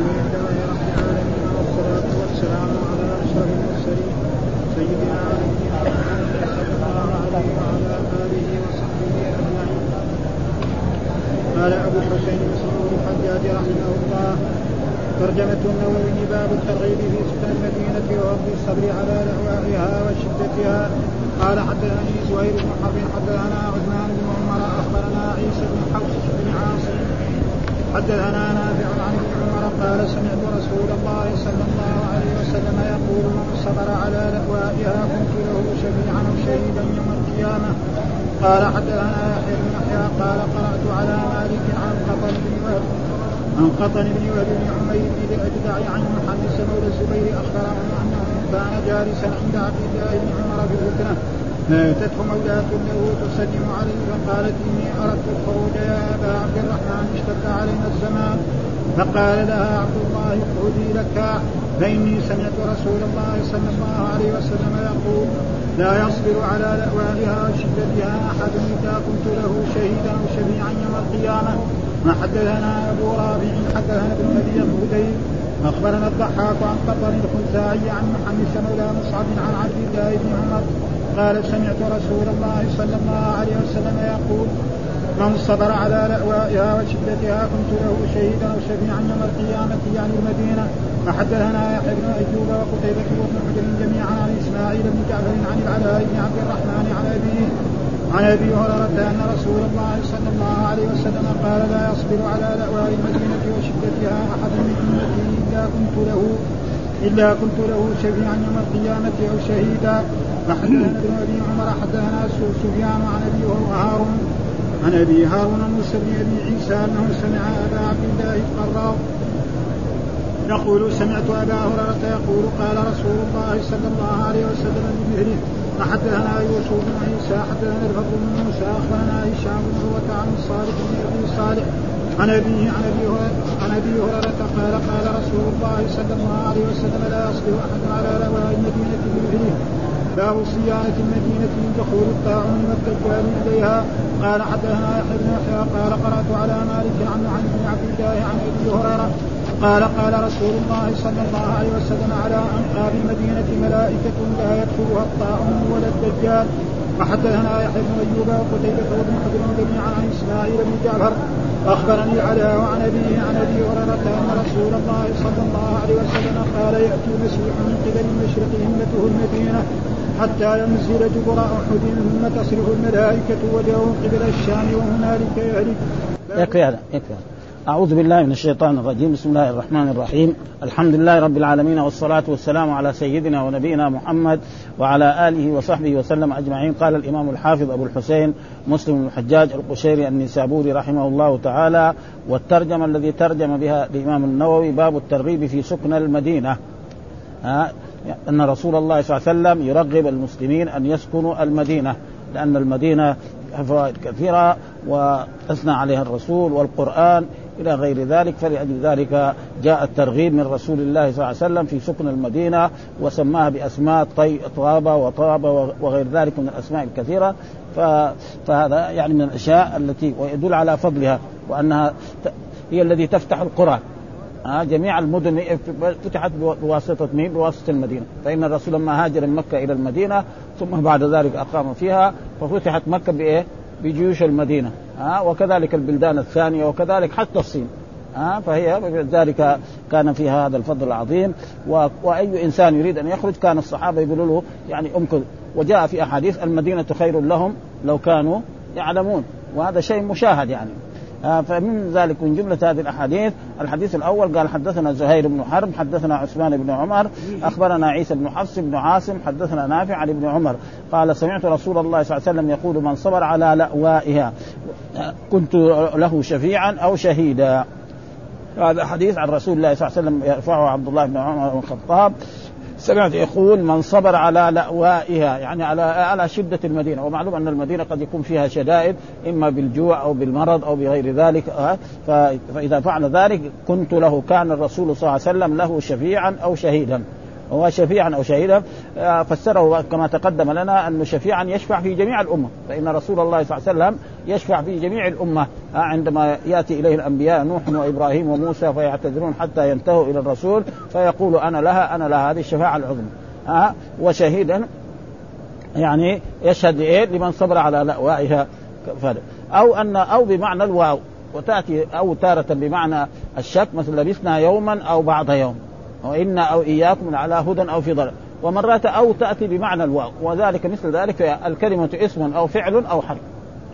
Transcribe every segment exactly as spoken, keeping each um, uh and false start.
الحمد لله رب العالمين، والصلاة والسلام على أشرف المرسلين سيدنا محمد صلى الله عليه وعلى آله وصحبه أجمعين. قال أبو الحسين مسعود الحجاج رحمه الله: ترجمة النووي باب الترغيب في سكن المدينة ووضع الصبر على نواحيها وشدتها. قال حدثني زهير بن حرب، حدثنا عثمان بن عمر، أخبرنا عيسى بن حفص بن عاصم، حدثنا نافع عن ابن عمر قال: سمعت رسول الله صلى الله عليه وسلم يقول: من صبر على نواحيها كنت له شفيعا شهيدا يوم القيامة. قال حدثنا يحيى بن يحيى قال: قرأت على مالك عن قطن بن وهب عن قطن بن وهب بن حميد الأجدع عن محمد بن الزبير أخبره أنه كان جالسا عند عبد الله بن عمر في الفتنة، فأتته مولاة له تسلم عليه فقالت: إني أردت الخروج يا أبا عبد الرحمن، اشتد علينا الزمان. فقال لها عبد الله: اقعدي لك، فإني سمعت رسول الله صلى الله عليه وسلم يقول: لا يصبر على لأوائها وشدتها أحد إذا كنت له شهيدا شفيعا يوم القيامة. حدثنا أبو رابع، حدثنا ابن أبي الهذيل، أخبرنا الضحاك عن قطر الخزاعي عن محمد مولى مصعب عن عبد الله بن عمر قال: سمعت رسول الله صلى الله عليه وسلم يقول: من صبر على لأوائها وشدتها كنت له شهيدا وشفيعا يوم القيامة، يعني المدينة. فحدثنا يحيى بن أيوب وقتيبة وابن حجر جميعا عن إسماعيل بن جعفر عن العلاء بن عبد الرحمن عن أبيه عن أبي هريرة أن رسول الله صلى الله عليه وسلم قال: لا يصبر على لأواء المدينة وشدتها أحد من أمتي إلا كنت له إلا كنت له شفيعا يوم القيامة أو شهيدا. فحدثنا ابن أبي عمر، حدثنا سفيان عن أبي هارون عن أبي هارون موسى بن أبي عيسى أنه سمع أبا عبد الله القراء يقول: سمعت أبا هريرة يقول: قال رسول الله صلى الله عليه وسلم بمثله. فحدثنا يوسف بن عيسى، حدثنا الفضل بن موسى، أخبرنا هشام بن عروة عن صالح بن أبي صالح عن أبيه عن أبي هريرة قال: قال رسول الله صلى الله عليه وسلم: لا يصبر أحد على لواء المدينة بمثله. باب صيانة المدينة من دخول الطاعون والدجال إليها. قال حدثنا يحيى بن يحيى قال: قرأت على مالك عن عبد الله عن أبي هريرة قال: قال رسول الله صلى الله عليه وسلم: على أنقاض المدينة ملائكة لا يدخلها الطاعون ولا الدجال. وحدثنا يحيى بن أيوب وقتيبة وابن حجر جميعا عن إسماعيل بن جعفر أخبرني العلاء عن أبيه عن أبي هريرة أن رسول الله صلى الله عليه وسلم قال: يأتي مسيح من قبل المشرق همته المدينة حتى ينزل جبر أحد ثم تصرف الملائكة وجهه قبل الشام وهنالك يهلك. يكفي هذا، يكفي هذا. أعوذ بالله من الشيطان الرجيم، بسم الله الرحمن الرحيم، الحمد لله رب العالمين، والصلاة والسلام على سيدنا ونبينا محمد وعلى آله وصحبه وسلم أجمعين. قال الإمام الحافظ أبو الحسين مسلم بن الحجاج القشيري النسابوري رحمه الله تعالى: والترجمة الذي ترجم بها الإمام النووي باب الترغيب في سكن المدينة، أن رسول الله صلى الله عليه وسلم يرغب المسلمين أن يسكنوا المدينة، لأن المدينة فوائد كثيرة وأثنى عليها الرسول والقرآن إلى غير ذلك، فلأجل ذلك جاء الترغيب من رسول الله صلى الله عليه وسلم في سكن المدينة، وسماها بأسماء طابة وطابة وغير ذلك من الأسماء الكثيرة. فهذا يعني من الأشياء التي ويدل على فضلها، وأنها هي الذي تفتح القرى، جميع المدن فتحت بواسطة مين؟ بواسطة المدينة. فإن الرسول لما هاجر من مكة إلى المدينة ثم بعد ذلك أقام فيها، ففتحت مكة بإيه؟ بجيوش المدينة، آه وكذلك البلدان الثانية، وكذلك حتى الصين، آه فهي ذلك كان فيها هذا الفضل العظيم. وأي إنسان يريد أن يخرج كان الصحابة يقولوا له يعني أمكن، وجاء في أحاديث: المدينة خير لهم لو كانوا يعلمون، وهذا شيء مشاهد يعني. آه فمن ذلك من جملة هذه الأحاديث الحديث الأول قال: حدثنا زهير بن حرب، حدثنا عثمان بن عمر، أخبرنا عيسى بن حفص بن عاصم، حدثنا نافع عن ابن عمر قال: سمعت رسول الله صلى الله عليه وسلم يقول: من صبر على لأوائها كنت له شفيعا أو شهيدا. هذا حديث عن رسول الله صلى الله عليه وسلم يرفعه عبد الله بن عمر بن الخطاب: سمعت يقول من صبر على لأوائها، يعني على على شدة المدينة. ومعلوم أن المدينة قد يكون فيها شدائد، إما بالجوع أو بالمرض أو بغير ذلك، فإذا فعل ذلك كنت له، كان الرسول صلى الله عليه وسلم له شفيعا أو شهيدا. وما شفيعا أو شهيدا فسره كما تقدم لنا أنه شفيعا يشفع في جميع الأمة، فإن رسول الله صلى الله عليه وسلم يشفع في جميع الأمة عندما يأتي إليه الأنبياء نوح وإبراهيم وموسى فيعتذرون حتى ينتهوا إلى الرسول فيقول أنا لها أنا لها، هذه الشفاعة العظمى. أه؟ وشهيدا يعني يشهد إيه لمن صبر على لأوائها فهذا. أو أن أو بمعنى الواو، وتأتي أو تارة بمعنى الشك مثل لبثنا يوما أو بعض يوم وإنا أو إياكم على هدى أو في ضلال، ومرات أو تأتي بمعنى الواو، وذلك مثل ذلك الكلمة اسم أو فعل أو حرف،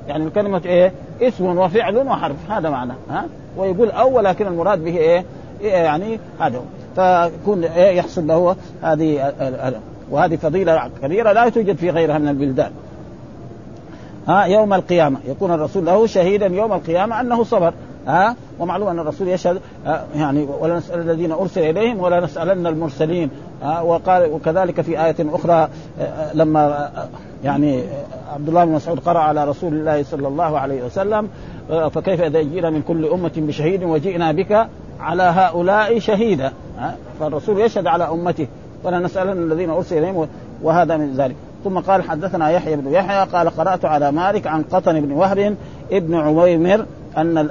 يعني الكلمة إيه اسم وفعل وحرف هذا معنى. ها ويقول أو ولكن المراد به إيه, إيه يعني هذا، فكون إيه يحصل له هذه الألم، وهذه فضيلة كبيرة لا توجد في غيرها من البلدان. ها يوم القيامة يكون الرسول له شهيدا يوم القيامة أنه صبر. ها ومعلوم أن الرسول يشهد يعني ولا نسأل الذين أرسل إليهم ولا نسألن المرسلين. ها وقال وكذلك في آية أخرى لما يعني عبد الله بن مسعود قرأ على رسول الله صلى الله عليه وسلم فكيف إذا جئنا من كل أمة بشهيد وجئنا بك على هؤلاء شهيدا، فالرسول يشهد على أمته ولا نسألن الذين أرسل إليهم، وهذا من ذلك. ثم قال حدثنا يحيى بن يحيى قال قرأت على مالك عن قطن بن وهب ابن عويمر أن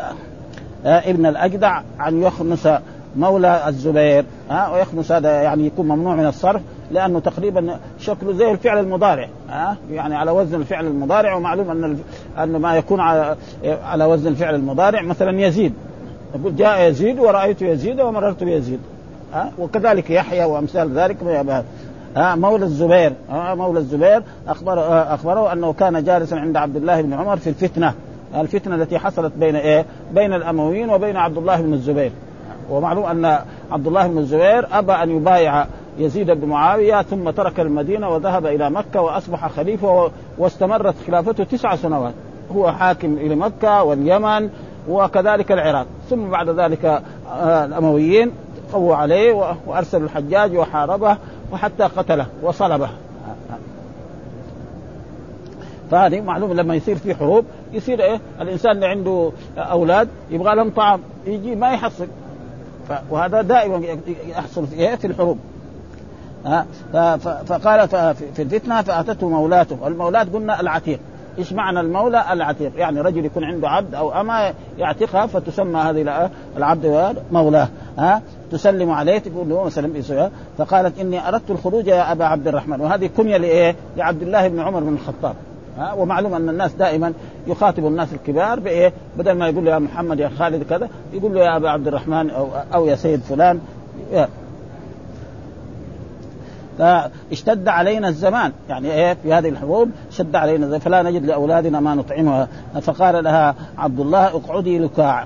ابن الأجدع عن يخنس مولى الزبير. ها ويخنس هذا يعني يكون ممنوع من الصرف لأنه تقريبا شكله زي الفعل المضارع، ها يعني على وزن الفعل المضارع، ومعلوم أن أنه ما يكون على على وزن الفعل المضارع مثلا يزيد، يقول جاء يزيد ورأيت يزيد ومررت بيزيد. ها وكذلك يحيى وأمثال ذلك. ها مولى الزبير مولى الزبير أخبر أخبره أنه كان جالسا عند عبد الله بن عمر في الفتنة الفتنة التي حصلت بين إيه بين الأمويين وبين عبد الله بن الزبير. ومعلوم أن عبد الله بن الزبير أبى أن يبايع يزيد بن معاوية ثم ترك المدينة وذهب إلى مكة وأصبح خليفة، واستمرت خلافته تسع سنوات هو حاكم إلى مكة واليمن وكذلك العراق. ثم بعد ذلك الأمويين قووا عليه وأرسلوا الحجاج وحاربه وحتى قتله وصلبه. فهذه معلوم لما يصير في حروب يصير إيه الإنسان اللي عنده أولاد يبغى لهم طعام يجي ما يحصل، وهذا دائما يحصل في, في الحروب. فقال في الفتنة فأتته مولاته، المولات قلنا العتيق. إيش معنى المولى؟ العتيق يعني رجل يكون عنده عبد أو أما يعتقها فتسمى هذه العبد مولاه. ها تسلم عليه تقول له سلم إيسوع. فقالت إني أردت الخروج يا أبا عبد الرحمن، وهذه كنية لإيه لعبد الله بن عمر بن الخطاب. ها ومعلوم أن الناس دائما يخاطب الناس الكبار بإيه، بدل ما يقول له يا محمد يا خالد كذا يقول له يا أبا عبد الرحمن أو, أو يا سيد فلان. فاشتد علينا الزمان يعني إيه في هذه الحروب شد علينا فلا نجد لأولادنا ما نطعمها. فقال لها عبد الله اقعدي لكاع،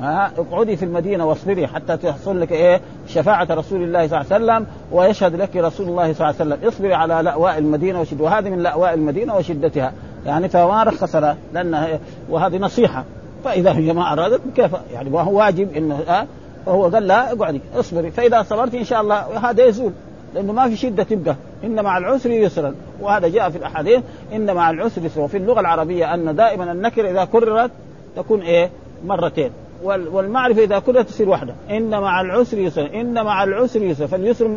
ها اقعدي في المدينة واصبري حتى تحصل لك إيه شفاعة رسول الله صلى الله عليه وسلم ويشهد لك رسول الله صلى الله عليه وسلم. اصبري على لأواء المدينة وشد، وهذه من لأواء المدينة وشدتها يعني فما رخصها لأنها إيه وهذه نصيحة، فإذا هي ما أرادت كيف يعني وهو واجب إنه ها وهو قال لا اقعدي اصبري فإذا صبرتي إن شاء الله هذا يزول لأنه ما في شدة تبقى، إن مع العسر يسرا، وهذا جاء في الأحاديث إن مع العسر يسرا. وفي اللغة العربية أن دائما النكر إذا كررت تكون إيه مرتين، والمعرفة إذا كررت تصير واحدة، إن مع العسر يسرا إن مع العسر يسرا، فاليسر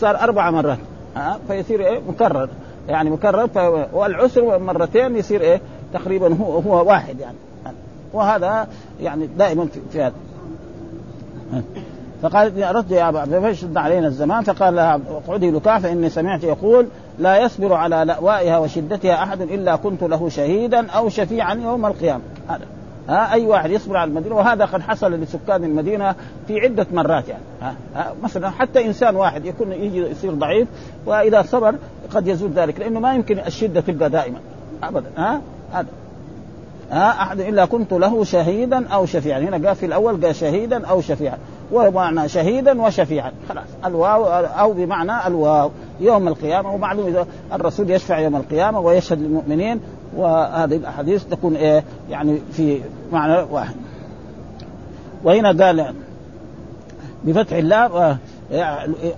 صار أربع مرات فيصير إيه مكرر يعني مكرر ف... والعسر مرتين يصير إيه تقريبا هو هو واحد يعني، وهذا يعني دائما في هذا. فقالت لي أردت يا أبا عبد فشد علينا الزمان. فقال لها اقعدي لكاع فإني سمعت يقول لا يصبر على لأوائها وشدتها أحد إلا كنت له شهيدا أو شفيعا يوم القيامة. ها أي واحد يصبر على المدينة، وهذا قد حصل لسكان المدينة في عدة مرات يعني. ها ها مثلا حتى إنسان واحد يكون يجي يصير ضعيف وإذا صبر قد يزول ذلك، لأنه ما يمكن الشدة تبقى دائما أبدا. ها هذا أحد إلا كنت له شهيدا أو شفيعا، هنا قال في الأول قال شهيدا أو شفيعا، ومعنى شهيدا وشفيعا خلاص الواو أو بمعنى الواو يوم القيامة. ومعلوم إذا الرسول يشفع يوم القيامة ويشهد للمؤمنين، وهذه الأحاديث تكون إيه يعني في معنى واحد. وهنا قال بفتح اللام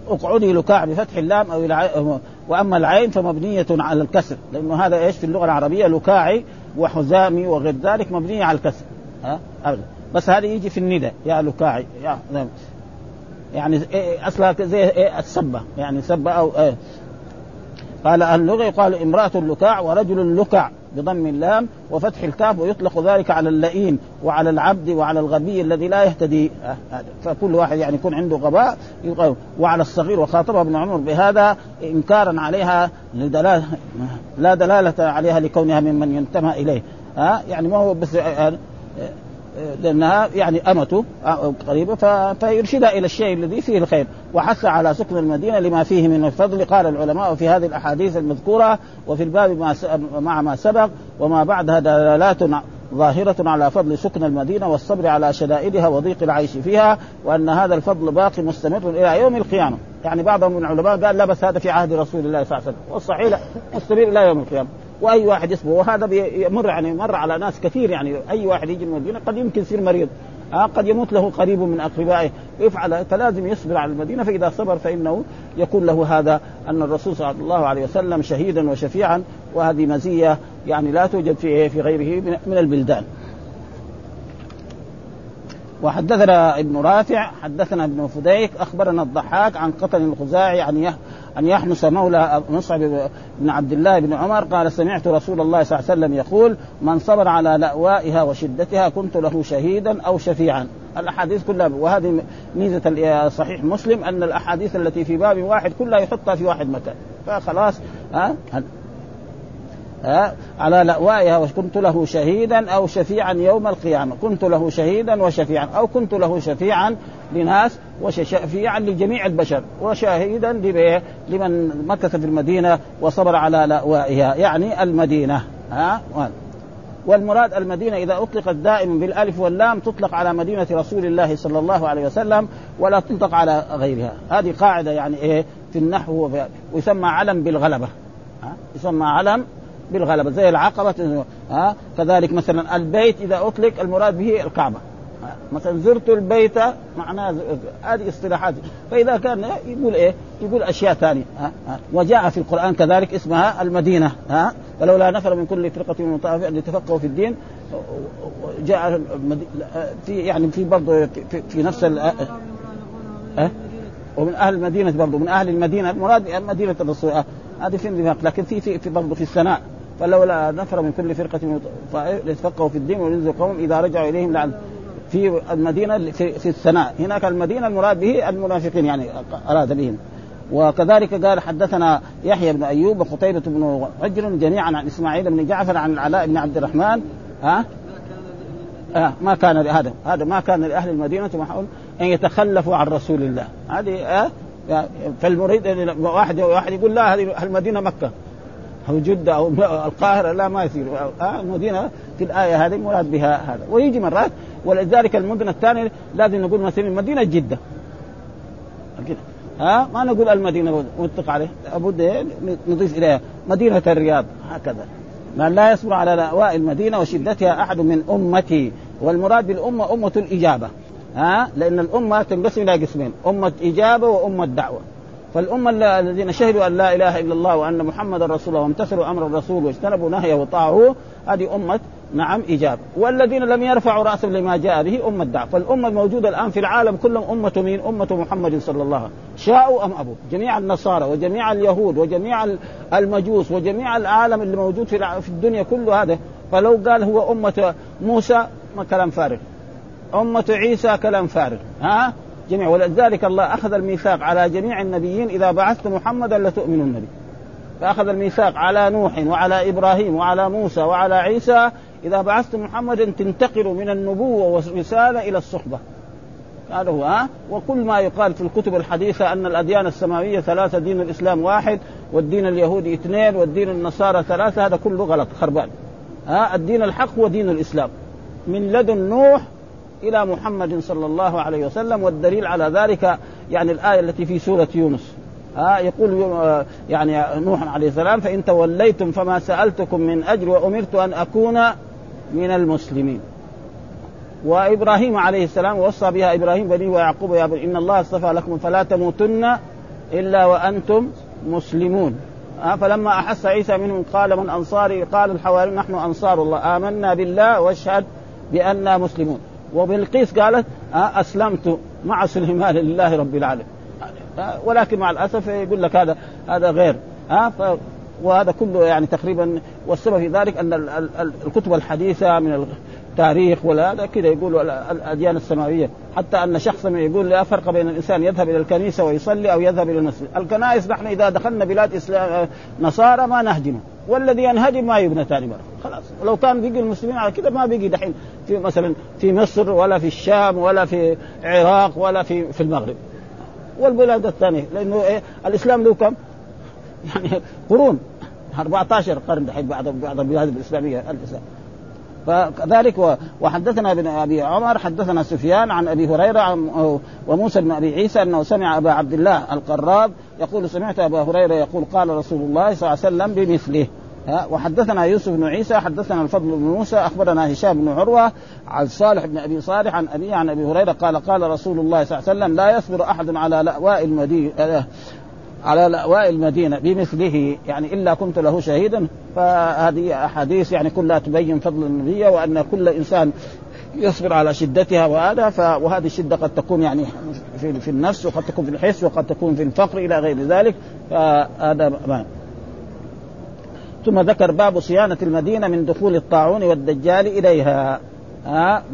اقعدي لكاع بفتح اللام أو العين، وأما العين فمبنية على الكسر، لأنه هذا إيش في اللغة العربية لكاعي وحزامي وغير ذلك مبنية على الكسر. ها أبدا بس هذا يجي في الندى يا لكاعي يا يعني أصلها زي السبة يعني سبة أو إيه. قال اللغة يقال امرأة اللكاع ورجل اللكع بضم اللام وفتح الكاف ويطلق ذلك على اللئيم وعلى العبد وعلى الغبي الذي لا يهتدي فكل واحد يعني يكون عنده غباء يقال وعلى الصغير وخاطبها ابن عمر بهذا إنكارا عليها لدلالة لا دلالة عليها لكونها ممن ينتمى إليه ها يعني ما هو بس لأنها يعني أمته قريبة فيرشدها إلى الشيء الذي فيه الخير وحث على سكن المدينة لما فيه من الفضل. قال العلماء في هذه الأحاديث المذكورة وفي الباب مع ما سبق وما بعدها دلالات ظاهرة على فضل سكن المدينة والصبر على شدائدها وضيق العيش فيها وأن هذا الفضل باقي مستمر إلى يوم القيامة. يعني بعض من العلماء قال لا بس هذا في عهد رسول الله صلى الله عليه وسلم والصحيح لا مستمر إلى يوم القيامة واي واحد يصبر وهذا بيمر يعني مر على ناس كثير يعني اي واحد يجي من المدينه قد يمكن يصير مريض آه قد يموت له قريب من اقربائه يفعل فلازم يصبر على المدينه فاذا صبر فانه يكون له هذا ان الرسول صلى الله عليه وسلم شهيدا وشفيعا وهذه مزيه يعني لا توجد في في غيره من البلدان. وحدثنا ابن رافع حدثنا ابن فديك أخبرنا الضحاك عن قتل الخزاعي عن أن يحنس مولى مصعب بن عبد الله بن عمر قال سمعت رسول الله صلى الله عليه وسلم يقول من صبر على لأوائها وشدتها كنت له شهيدا أو شفيعا. الأحاديث كلها وهذه ميزة صحيح مسلم أن الأحاديث التي في باب واحد كلها يحطها في واحد مكان فخلاص ها هل أه؟ على لأوائها وكنت له شهيدا أو شفيعا يوم القيامة كنت له شهيدا وشفيعا أو كنت له شفيعا لناس وشفيعا لجميع البشر وشهيدا لمن مكث في المدينة وصبر على لأوائها يعني المدينة ها أه؟ والمراد المدينة إذا أطلقت دائما بالألف واللام تطلق على مدينة رسول الله صلى الله عليه وسلم ولا تطلق على غيرها. هذه قاعدة يعني إيه في النحو ويسمى علم بالغلبة أه؟ يسمى علم بالغلبة زي العقبة ها كذلك مثلا البيت إذا أطلق المراد به الكعبة مثلا زرت البيت معناه هذه اصطلاحات فإذا كان يقول إيه يقول أشياء ثانية وجاء في القرآن كذلك اسمها المدينة ها ولولا نفر من كل فرقة من طائفة ليتفقهوا في الدين جاء في يعني في برضه في, في نفس ها ومن أهل المدينة برضه من أهل المدينة المراد مدينة الرسول هذه في النفاق لكن في في, في برضه في الثناء فلولا نفر من كل فرقة ليتفقهوا في الدين وينذروا قوم إذا رجعوا إليهم لعل في المدينة في, في الثناء هناك المدينة المراد به المنافقين يعني أراد بهم. وكذلك قال حدثنا يحيى بن أيوب وقتيبة بن عجر جميعا عن إسماعيل بن جعفر عن العلاء بن عبد الرحمن ها آه ما كان هذا هذا ما كان لأهل المدينة محاول أن يتخلفوا عن رسول الله هذه آه فالمريد واحد واحد يقول لا هذه المدينة مكة أو جدة أو القاهرة لا ما يصير آه المدينة في الآية هذه مراد بها هذا ويجي مرات ولذلك المدن الثانية لازم نقول مثلا مدينة جدة ها آه ما نقول المدينة ونطلق عليه لابد نضيف إليها مدينة الرياض هكذا من لا يصبر على لأواء المدينة وشدتها أحد من أمتي. والمراد بالأمة أمة الإجابة ها آه لأن الأمة تنقسم إلى قسمين أمة إجابة وأمة دعوة فالأمة الذين شهدوا أن لا إله إلا الله وأن محمد رسول الله وامتثلوا أمر الرسول واجتنبوا نهيه وطاعوه هذه أمة نعم إجابة والذين لم يرفعوا رأسهم لما جاء به أمة دعوة. فالأمة الموجودة الآن في العالم كلهم أمة مين أمة محمد صلى الله عليه وسلم شاءوا أم أبوا جميع النصارى وجميع اليهود وجميع المجوس وجميع العالم اللي موجود في الدنيا كله هذا. فلو قال هو أمة موسى ما كلام فارغ أمة عيسى كلام فارغ ها جميع. ولذلك الله أخذ الميثاق على جميع النبيين إذا بعثت محمدا لتؤمنوا النبي فأخذ الميثاق على نوح وعلى إبراهيم وعلى موسى وعلى عيسى إذا بعثت محمدا تنتقل من النبوة والرسالة إلى الصحبة هذا هو ها. وكل ما يقال في الكتب الحديثة أن الأديان السماوية ثلاثة دين الإسلام واحد والدين اليهودي اثنين والدين النصارى ثلاثة هذا كله غلط خربان ها. الدين الحق ودين الإسلام من لدن نوح إلى محمد صلى الله عليه وسلم. والدليل على ذلك يعني الآية التي في سورة يونس آه يقول يعني نوح عليه السلام فإن توليتم فما سألتكم من أجر وأمرت أن أكون من المسلمين. وإبراهيم عليه السلام وصى بها إبراهيم بنيه ويعقوب يا بني إن الله اصطفى لكم فلا تموتن إلا وأنتم مسلمون آه فلما أحس عيسى منهم قال من أنصاري قال الحواريون نحن أنصار الله آمنا بالله واشهد بأننا مسلمون. وبالقيس قالت أسلمت مع سليمان لله رب العالمين. ولكن مع الأسف يقول لك هذا هذا غير ها ف وهذا كله يعني تقريبا. والسبب في ذلك أن الكتب الحديثة من التاريخ ولا هذا كده يقولوا الأديان السماوية، حتى أن شخص يقول لا فرق بين الإنسان يذهب إلى الكنيسة ويصلي أو يذهب إلى المسجد. الكنائس نحن إذا دخلنا بلاد إسلام نصارى ما نهجمه، والذي ينهدم ما يبنى ثاني مرة خلاص. ولو كان بيجي المسلمين على كده ما بيجي دحين في مثلا في مصر ولا في الشام ولا في العراق ولا في في المغرب والبلاد الثانية، لأنه إيه الإسلام له كم يعني قرون، أربعة عشر قرن دحين بعض بعض البلاد الإسلامية الإسلام. فكذلك وحدثنا ابن أبي عمر حدثنا سفيان عن أبي هريرة وموسى بن أبي عيسى أنه سمع أبا عبد الله القراب يقول سمعت أبا هريرة يقول قال رسول الله صلى الله عليه وسلم بمثله. وحدثنا يوسف بن عيسى حدثنا الفضل بن موسى أخبرنا هشام بن عروة عن صالح بن أبي صالح عن أبي عن أبي هريرة قال قال رسول الله صلى الله عليه وسلم لا يصبر أحد على لأواء المدينة على لأواء المدينة بمثله يعني إلا كنت له شهيدا. فهذه أحاديث يعني كلها تبين فضل النبي وأن كل إنسان يصبر على شدتها وآلها، وهذه الشدة قد تكون يعني في, في النفس وقد تكون في الحس وقد تكون في الفقر إلى غير ذلك. فهذا ما. ثم ذكر باب صيانة المدينة من دخول الطاعون والدجال إليها.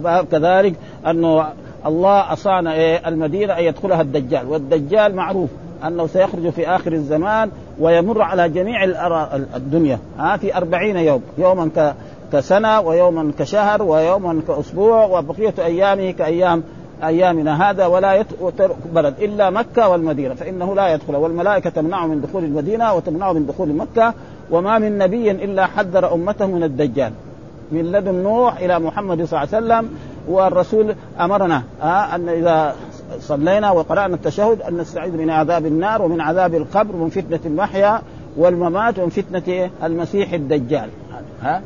باب كذلك أنه الله أصان المدينة أن يدخلها الدجال، والدجال معروف أنه سيخرج في آخر الزمان ويمر على جميع الدنيا في أربعين يوم، يوما كسنة ويوما كشهر ويوما كأسبوع وبقية أيامه كأيام أيامنا هذا، ولا يترك بلد إلا مكة والمدينة فإنه لا يدخل، والملائكة تمنعه من دخول المدينة وتمنعه من دخول مكة. وما من نبي إلا حذر أمته من الدجال من لدن نوح إلى محمد صلى الله عليه وسلم. والرسول أمرنا أن إذا صلينا وقرأنا التشهد أن نستعيذ من عذاب النار ومن عذاب القبر ومن فتنة المحيا والممات ومن فتنة المسيح الدجال. ها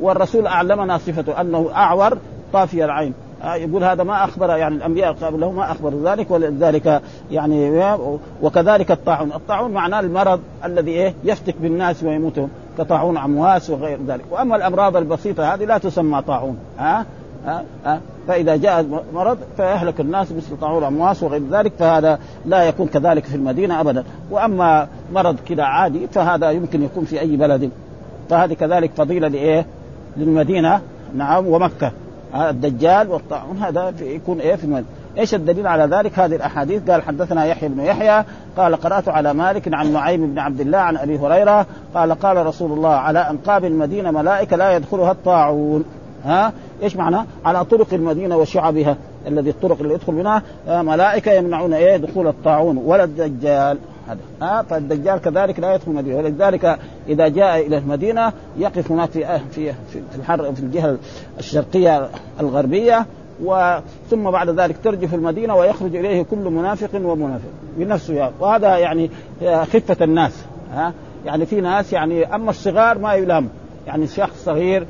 والرسول أعلمنا صفته أنه أعور طافي العين، يقول هذا ما أخبر يعني الأنبياء قبله ما أخبر ذلك. ولذلك يعني وكذلك الطاعون، الطاعون معناه المرض الذي إيه يفتك بالناس ويموتهم كطاعون عمواس وغير ذلك. وأما الأمراض البسيطة هذه لا تسمى طاعون. ها أه أه فإذا جاء مرض فأهلك الناس مثل طاعون أمواس وغير ذلك، فهذا لا يكون كذلك في المدينة أبدا. وأما مرض كده عادي فهذا يمكن يكون في أي بلد، فهذه كذلك فضيلة لإيه للمدينة نعم ومكة. الدجال والطاعون هذا يكون إيه في المدينة. إيش الدليل على ذلك؟ هذه الأحاديث. قال حدثنا يحيى بن يحيى قال قرأت على مالك عن نعيم بن عبد الله عن أبي هريرة قال قال رسول الله على أنقاب المدينة ملائكة لا يدخلها الطاعون. ها ايش معناه؟ على طرق المدينه وشعبها الذي الطرق اللي يدخل منها ملائكه يمنعون ايه دخول الطاعون ولا الدجال هذا. ها فالدجال كذلك لا يدخل المدينه، ولذلك اذا جاء الى المدينه يقف هناك في في في الحر في الجهه الشرقيه الغربيه، وثم بعد ذلك ترجف المدينه ويخرج اليه كل منافق ومنافق بنفسه يعني. وهذا يعني خفه الناس. ها يعني في ناس يعني اما الصغار ما يلام يعني شخص صغير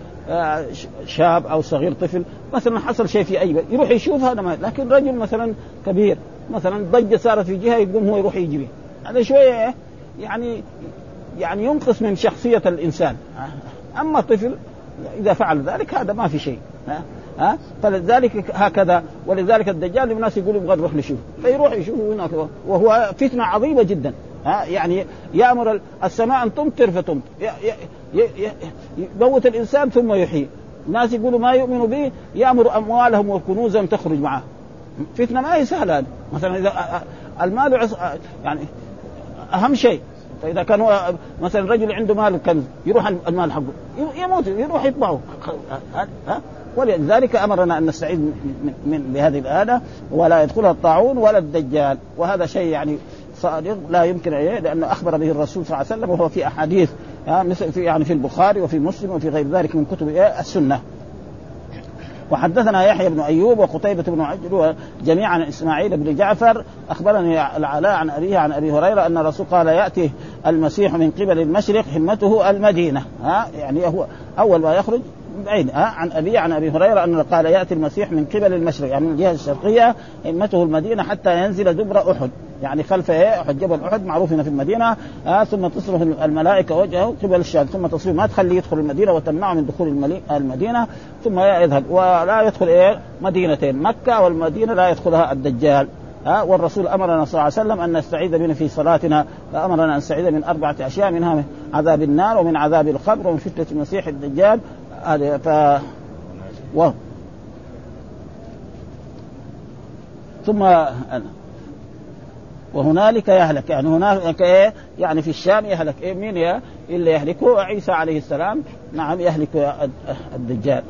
شاب أو صغير طفل مثلا حصل شيء في أي بلد يروح يشوف هذا ما، لكن رجل مثلا كبير مثلا ضجة صارت في جهة يقوم هو يروح يجيبه، هذا شوية يعني يعني ينقص من شخصية الإنسان. أما طفل إذا فعل ذلك هذا ما في شيء. ها فلذلك هكذا. ولذلك الدجال الناس يقولوا يبغى نروح نشوف فيروح يشوف هناك، وهو فتنة عظيمة جدا. ها يعني يأمر السماء أن تمطر فتمطر، يموت الإنسان ثم يحيي. الناس يقولوا ما يؤمنوا به، يأمر أموالهم والكنوز أن تخرج معه. فتنة ما هي سهلة. مثلا إذا المال عص... يعني أهم شيء، فإذا كانوا مثلا رجل عنده مال كنز يروح المال حقه يموت يروح يطبعه. ها ولذلك أمرنا أن نستعيذ من... من... بهذه الآية ولا يدخلها الطاعون ولا الدجال. وهذا شيء يعني صادق لا يمكن عليه، لأنه أخبر به الرسول صلى الله عليه وسلم، وهو في أحاديث يعني في البخاري وفي مسلم وفي غير ذلك من كتب السنة. وحدثنا يحيى بن أيوب وقتيبة بن عجل جميعا إسماعيل بن جعفر أخبرني العلاء عن أبيه عن أبي هريرة أن الرسول قال يأتي المسيح من قبل المشرق حمته المدينة. ها يعني هو أول ما يخرج بعيد. ها عن أبي عن أبي هريرة أنه قال يأتي المسيح من قبل المشرق يعني من الجهة الشرقية حمته المدينة حتى ينزل دبر أحد. يعني خلف ايه جبل احد معروف هنا في المدينه. آه ثم تصرف الملائكه وجهه قبل الشام، ثم تصرف ما تخليه يدخل المدينه وتمنعه من دخول المدينه، ثم يذهب ولا يدخل ايه مدينتين، مكه والمدينه لا يدخلها الدجال. آه والرسول امرنا صلى الله عليه وسلم ان نستعيذ من في صلاتنا، امرنا ان نستعيذ من اربعه اشياء، منها من عذاب النار ومن عذاب القبر ومن فتنه المسيح الدجال. آه ف و... ثم وهنالك يهلك، يعني هناك ايه يعني في الشام يهلك ايه مين يا اللي يهلكه؟ عيسى عليه السلام، نعم يهلك الدجال.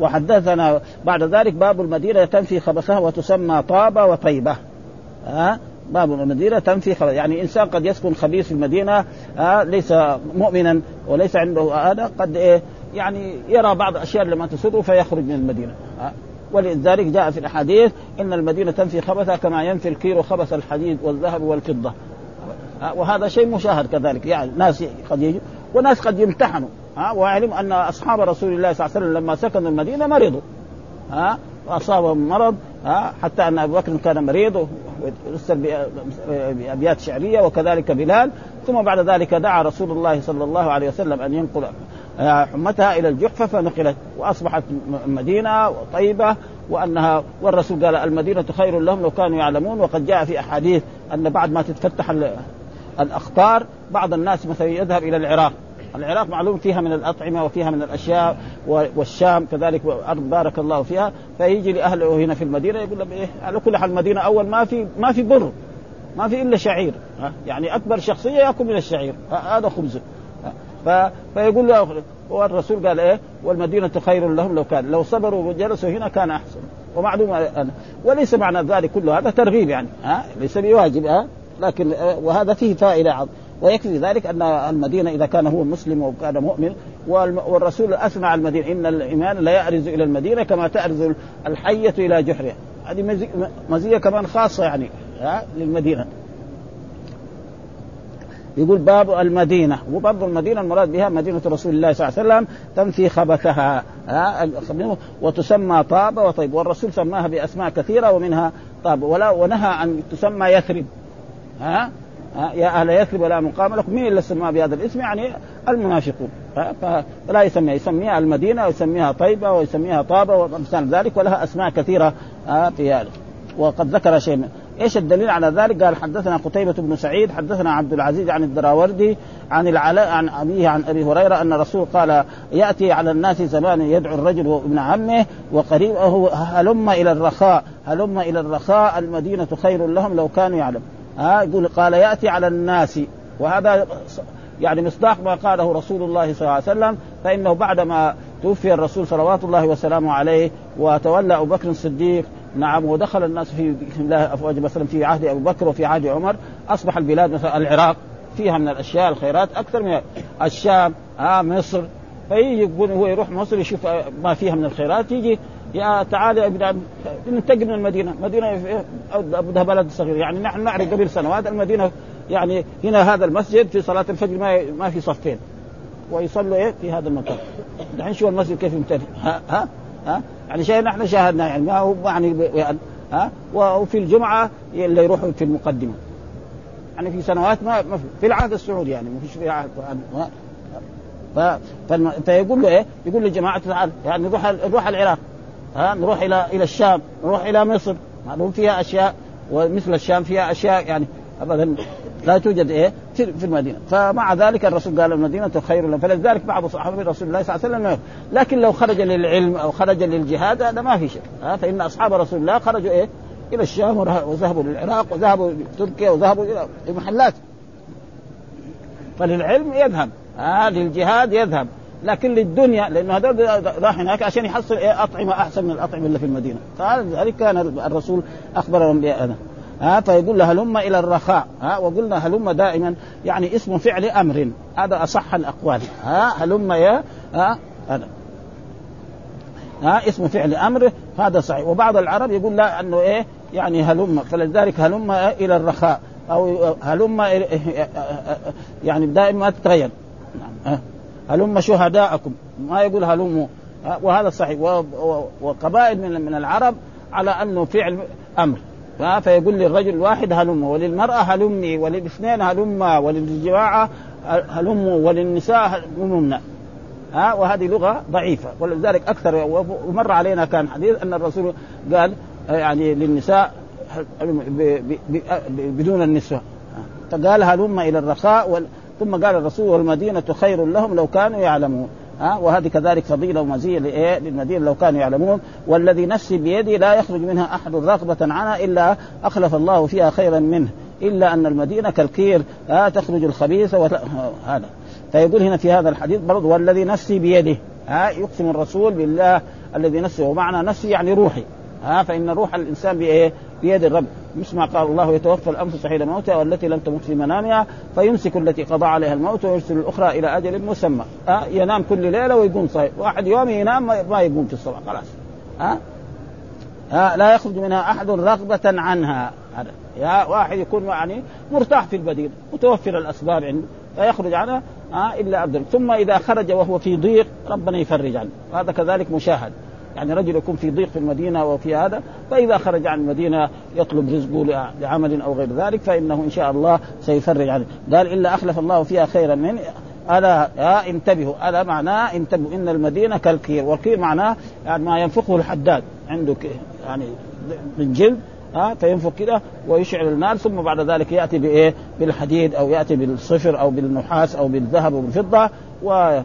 وحدثنا بعد ذلك باب المدينة تنفي خبثها وتسمى طابة وطيبة. ها باب المدينة تنفي خبث، يعني انسان قد يسكن خبيث في المدينة، ها ليس مؤمنا وليس عنده هذا، قد ايه يعني يرى بعض الاشياء لما تسره فيخرج من المدينة. ها ولذلك جاء في الأحاديث إن المدينة تنفي خبثها كما ينفي الكير خبث الحديد والذهب والفضة، وهذا شيء مشاهد كذلك. يعني ناس قد يجوا وناس قد يمتحنوا، وأعلم أن أصحاب رسول الله صلى الله عليه وسلم لما سكنوا المدينة مرضوا، أصابهم مرض، حتى أن أبو بكر كان مريض ويرسل بأبيات شعرية وكذلك بلال. ثم بعد ذلك دعا رسول الله صلى الله عليه وسلم أن ينقل حمتها إلى الجحفة فنقلت، وأصبحت مدينة طيبة، وأنها والرسول قال المدينة خير لهم لو كانوا يعلمون. وقد جاء في أحاديث أن بعد ما تتفتح الأخطار بعض الناس مثلا يذهب إلى العراق، العراق معلوم فيها من الأطعمة وفيها من الأشياء، والشام كذلك أرض بارك الله فيها، فيجي لأهله هنا في المدينة يقول لهم إيه على كل حال المدينة أول ما في ما في بر، ما في إلا شعير، يعني أكبر شخصية يأكل من الشعير، هذا خبزه. فيقول له والرسول قال إيه والمدينة خير لهم لو كان لو صبروا وجلسوا هنا كان أحسن. ومعلوم وليس معنى ذلك كله هذا ترغيب، يعني ها ليس بواجب، ها لكن وهذا فيه فائدة عظيمة. ويكفي ذلك أن المدينة إذا كان هو مسلم وكان مؤمن، والرسول أثنى على المدينة إن الإيمان لا يأرز إلى المدينة كما تأرز الحية إلى جحرها، هذه مزية كمان خاصة يعني ها للمدينة. يقول باب المدينة، وباب المدينة المراد بها مدينة رسول الله صلى الله عليه وسلم تنفي خبثها وتسمى طابة وطيب، والرسول سماها بأسماء كثيرة ومنها طابة، ولا ونهى أن تسمى يثرب. ها يا أهل يثرب ولا مقام لكم، مين اللي سماها بهذا الاسم؟ يعني المنافقون، فلا يسميها، يسميها المدينة ويسميها طيبة ويسميها طابة وأمثال ذلك، ولها أسماء كثيرة في هذا. وقد ذكر شيء من ايش الدليل على ذلك؟ قال حدثنا قتيبة بن سعيد حدثنا عبد العزيز عن الدراوردي عن العلاء عن ابيه عن ابي هريرة ان الرسول قال ياتي على الناس زمان يدعو الرجل وابن عمه وقريبه هلم الى الرخاء، هلم الى الرخاء المدينة خير لهم لو كانوا يعلم. ها يقول قال ياتي على الناس، وهذا يعني مصداق ما قاله رسول الله صلى الله عليه وسلم، فانه بعدما توفي الرسول صلوات الله وسلامه عليه وتولى ابو بكر الصديق، نعم، ودخل الناس في الله أفواج، مثلا في عهد أبو بكر وفي عهد عمر أصبح البلاد مثلا العراق فيها من الأشياء الخيرات أكثر من الشام، آه مصر، فيجي هو يروح مصر يشوف ما فيها من الخيرات، يجي يا تعالى ابن عم ننتقل من المدينة، مدينة بدها بلد صغير، يعني نحن نعرف قبل سنوات المدينة يعني هنا هذا المسجد في صلاة الفجر ما ما في صفين ويصلوا إيه في هذا المكان، الحين شو المسجد كيف يمتلئ؟ ها ها ها يعني شيء نحن شاهدناه، يعني ما هو يعني ها. وفي الجمعة اللي يروحوا في المقدمة، يعني في سنوات ما في العهد السعودي يعني ما فيش في عهد، فيقول له إيه يقول للجماعة تعال يعني نروح نروح العراق، ها نروح إلى إلى الشام، نروح إلى مصر، معلوم فيها أشياء ومثل الشام فيها أشياء يعني أبدا لا توجد إيه في المدينة. فمع ذلك الرسول قال المدينة خير لهم، فلذلك بعض صحابة رسول الله صلى الله عليه وسلم، لكن لو خرج للعلم أو خرج للجهاد هذا ما في شيء، فإن أصحاب رسول الله خرجوا إيه إلى الشام وذهبوا للعراق وذهبوا لتركيا وذهبوا إلى محلات، فللعلم يذهب، للجهاد يذهب، لكن للدنيا لأنه هذا راح هناك عشان يحصل إيه أطعمة أحسن من الأطعمة اللي في المدينة، فذلك كان الرسول أخبرهم بهذا. ها فيقول له هلم إلى الرخاء، ها وقلنا هلم دائما يعني اسم فعل أمر، هذا أصح الأقوال، ها هلم يا ها هذا ها اسم فعل أمر هذا صحيح. وبعض العرب يقول لا أنه إيه يعني هلم، فلذلك هلم إلى الرخاء أو هلم يعني دائما ما تتغير، هلم شهداءكم ما يقول هلم، وهذا صحيح. وقبائل من العرب على أنه فعل أمر، فيقول للرجل الواحد هلم، وللمرأة هلمني، وللاثنين هلما، وللجماعة هلموا، وللنساء هلمنا. ها وهذه لغة ضعيفة، ولذلك أكثر ومر علينا كان حديث أن الرسول قال يعني للنساء بدون النسوة، فقال هلم إلى الرخاء، ثم قال الرسول والمدينة خير لهم لو كانوا يعلمون. أه؟ وهذه كذلك فضيلة ومزية للمدينة لو كانوا يعلمون. والذي نفسي بيدي لا يخرج منها أحد رغبة عنها إلا أخلف الله فيها خيرا منه، إلا أن المدينة كالكير أه تخرج الخبيثة وت... هذا فيقول هنا في هذا الحديث برضو والذي نفسي بيده، أه؟ يقسم الرسول بالله الذي نفسه، ومعنى نفسي يعني روحي، أه؟ فإن روح الإنسان بإيه؟ بيد الرب. يسمع قال الله يتوفى الأنفس حين موتها والتي لم تمت في منامها فيمسك التي قضى عليها الموت ويرسل الأخرى إلى أجل مسمى. أه؟ ينام كل ليلة ويقوم صحيح، واحد يوم ينام ما يقوم في الصباح خلاص. أه؟ أه؟ لا يخرج منها أحد رغبة عنها، يا واحد يكون يعني مرتاح في البديل متوفر الأسباب عنده لا يخرج عنها أه؟ إلا أبدا. ثم إذا خرج وهو في ضيق ربنا يفرج عنه، هذا كذلك مشاهد، يعني رجل يكون في ضيق في المدينة وفي هذا، فإذا خرج عن المدينة يطلب رزقه لعمل أو غير ذلك فإنه إن شاء الله سيفرج عنه. قال إلا أخلف الله فيها خيرا منه. ألا يا انتبهوا، ألا معناه انتبهوا، إن المدينة كالكير، والكير معناه يعني ما ينفقه الحداد، عنده يعني بالجلد ها فينفق كده ويشعل النار، ثم بعد ذلك يأتي بإيه؟ بالحديد أو يأتي بالصفر أو بالنحاس أو بالذهب وبالفضة و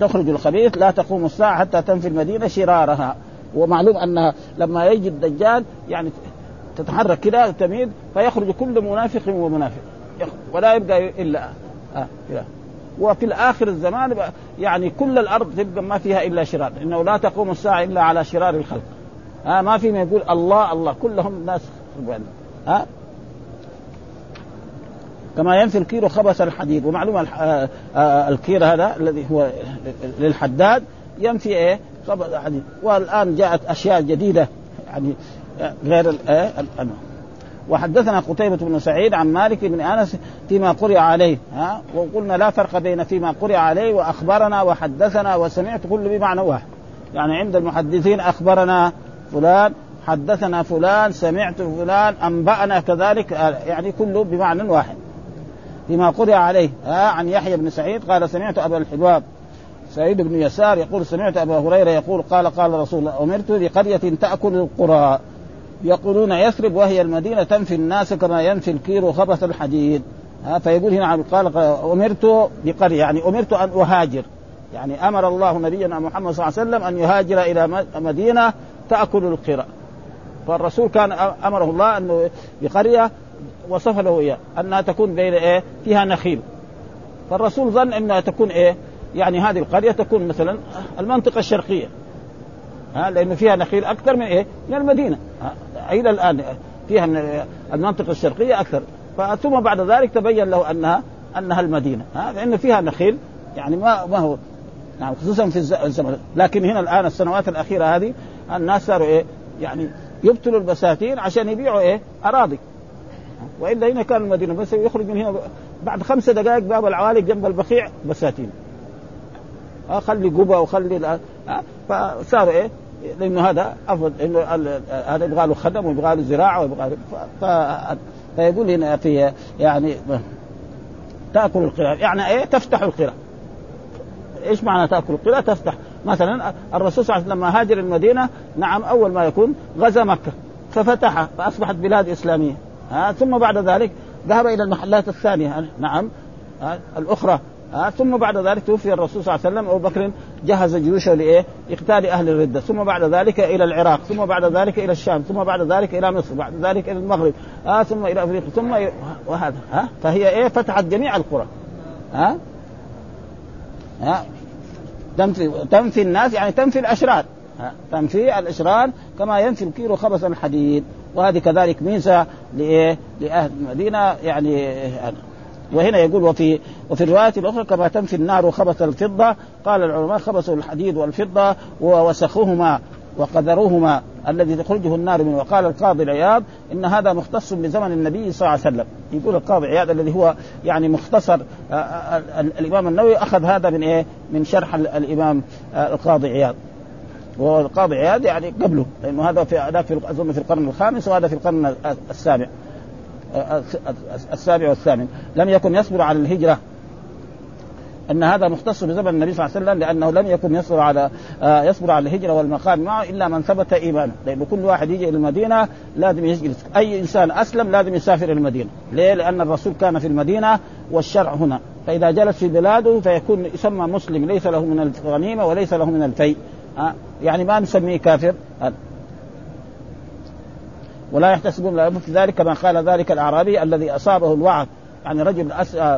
تخرج الخبيث لا تقوم الساعة حتى تنفي المدينة شرارها. ومعلوم أنها لما يجي الدجال يعني تتحرك كده وتميد فيخرج كل منافق ومنافق ولا يبقى إلا آه كده. وفي الآخر الزمان يعني كل الأرض تبقى ما فيها إلا شرار، إنه لا تقوم الساعة إلا على شرار الخلق. آه ما في ما يقول الله الله، كلهم ناس خربان. آه كما ينفي الكير خبث الحديد، ومعلومة الكير هذا الذي هو للحداد ينفي إيه خبث الحديد. والآن جاءت أشياء جديدة يعني غير الأمر. وحدثنا قتيبة بن سعيد عن مالك بن أنس فيما قرئ عليه، ها وقلنا لا فرق بين فيما قرئ عليه وأخبرنا وحدثنا وسمعت، كل بمعنى واحد، يعني عند المحدثين أخبرنا فلان، حدثنا فلان، سمعت فلان، أنبأنا كذلك، يعني كله بمعنى واحد. لما قرئ عليه آه عن يحيى بن سعيد قال سمعت أبا الحباب سعيد بن يسار يقول سمعت أبا هريرة يقول قال قال رسول الله أمرت بقرية تأكل القرى يقولون يثرب وهي المدينة تنفي الناس كما ينفي الكير وخبث الحديد. آه فيقول هنا قال أمرت بقرية، يعني أمرت أن أهاجر، يعني أمر الله نبينا محمد صلى الله عليه وسلم أن يهاجر إلى مدينة تأكل القرى، فالرسول كان أمره الله أنه بقرية وصف له إياه أنها تكون بين إيه فيها نخيل، فالرسول ظن أنها تكون إيه يعني هذه القرية تكون مثلا المنطقة الشرقية، ها لأنه فيها نخيل أكثر من إيه من المدينة، إلى الآن فيها المنطقة الشرقية أكثر، ثم بعد ذلك تبين له أنها أنها المدينة، ها لأن فيها نخيل يعني ما ما هو يعني خصوصا في الزمن. لكن هنا الآن السنوات الأخيرة هذه الناس صاروا إيه يعني يبتلوا البساتين عشان يبيعوا إيه أراضي، وإلا هنا كان المدينة بس يخرج من هنا بعد خمسة دقائق باب العوالق جنب البقيع بساتين، آه خلي قبة وخلي آه فصاروا إيه لأنه هذا أفضل، إنه هذا يبغى له خدم ويبغى له زراعة ويبغى له، فيقول هنا في يعني تأكل القرى، يعني إيه تفتح القرى. إيش معنى تأكل القرى؟ تفتح مثلا الرسول صلى الله عليه وسلم لما هاجر المدينة نعم أول ما يكون غزا مكة ففتحها فأصبحت بلاد إسلامية، آه ثم بعد ذلك ذهب إلى المحلات الثانية آه نعم آه الأخرى، آه ثم بعد ذلك توفي الرسول صلى الله عليه وسلم، أبو بكر جهز جيوشه لإيه اقتال أهل الردة، ثم بعد ذلك إلى العراق، ثم بعد ذلك إلى الشام، ثم بعد ذلك إلى مصر، بعد ذلك إلى المغرب، آه ثم إلى أفريقيا، ثم إلى وهذا آه فهي إيه فتحت جميع القرى، آه آه تنفي تنفي الناس يعني تنفي الأشرار، آه تنفي الأشرار كما ينفي الكير خبث الحديد. وهذه كذلك ميزة لإيه لأهل المدينة يعني. وهنا يقول وفي وفي الرواية الأخرى كما تنفي النار خبث الفضة، قال العلماء خبث الحديد والفضة ووسخهما وقدروهما الذي تخرجه النار منه. وقال القاضي عياض إن هذا مختص بزمن النبي صلى الله عليه وسلم، يقول القاضي عياض الذي هو يعني مختصر الإمام النووي أخذ هذا من إيه من شرح الإمام القاضي عياض. والقاضي عياد يعني قبله، لأنه هذا في هذا في أظن في القرن الخامس وهذا في القرن السابع السابع والثامن. لم يكن يصبر على الهجرة، أن هذا مختص بزمن النبي صلى الله عليه وسلم، لأنه لم يكن يصبر على يصبر على الهجرة والمقام معه إلا من ثبت إيمانه، لأن كل واحد يجي إلى المدينة لازم يجلس، أي إنسان أسلم لازم يسافر المدينة. ليه؟ لأن الرسول كان في المدينة والشرع هنا، فإذا جلس في بلاده فيكون يسمى مسلم، ليس له من الغنيمة وليس له من الفيء، يعني ما نسميه كافر. ولا يحتسبون لهم في ذلك كما قال ذلك الأعرابي الذي أصابه الوعظ، يعني رجل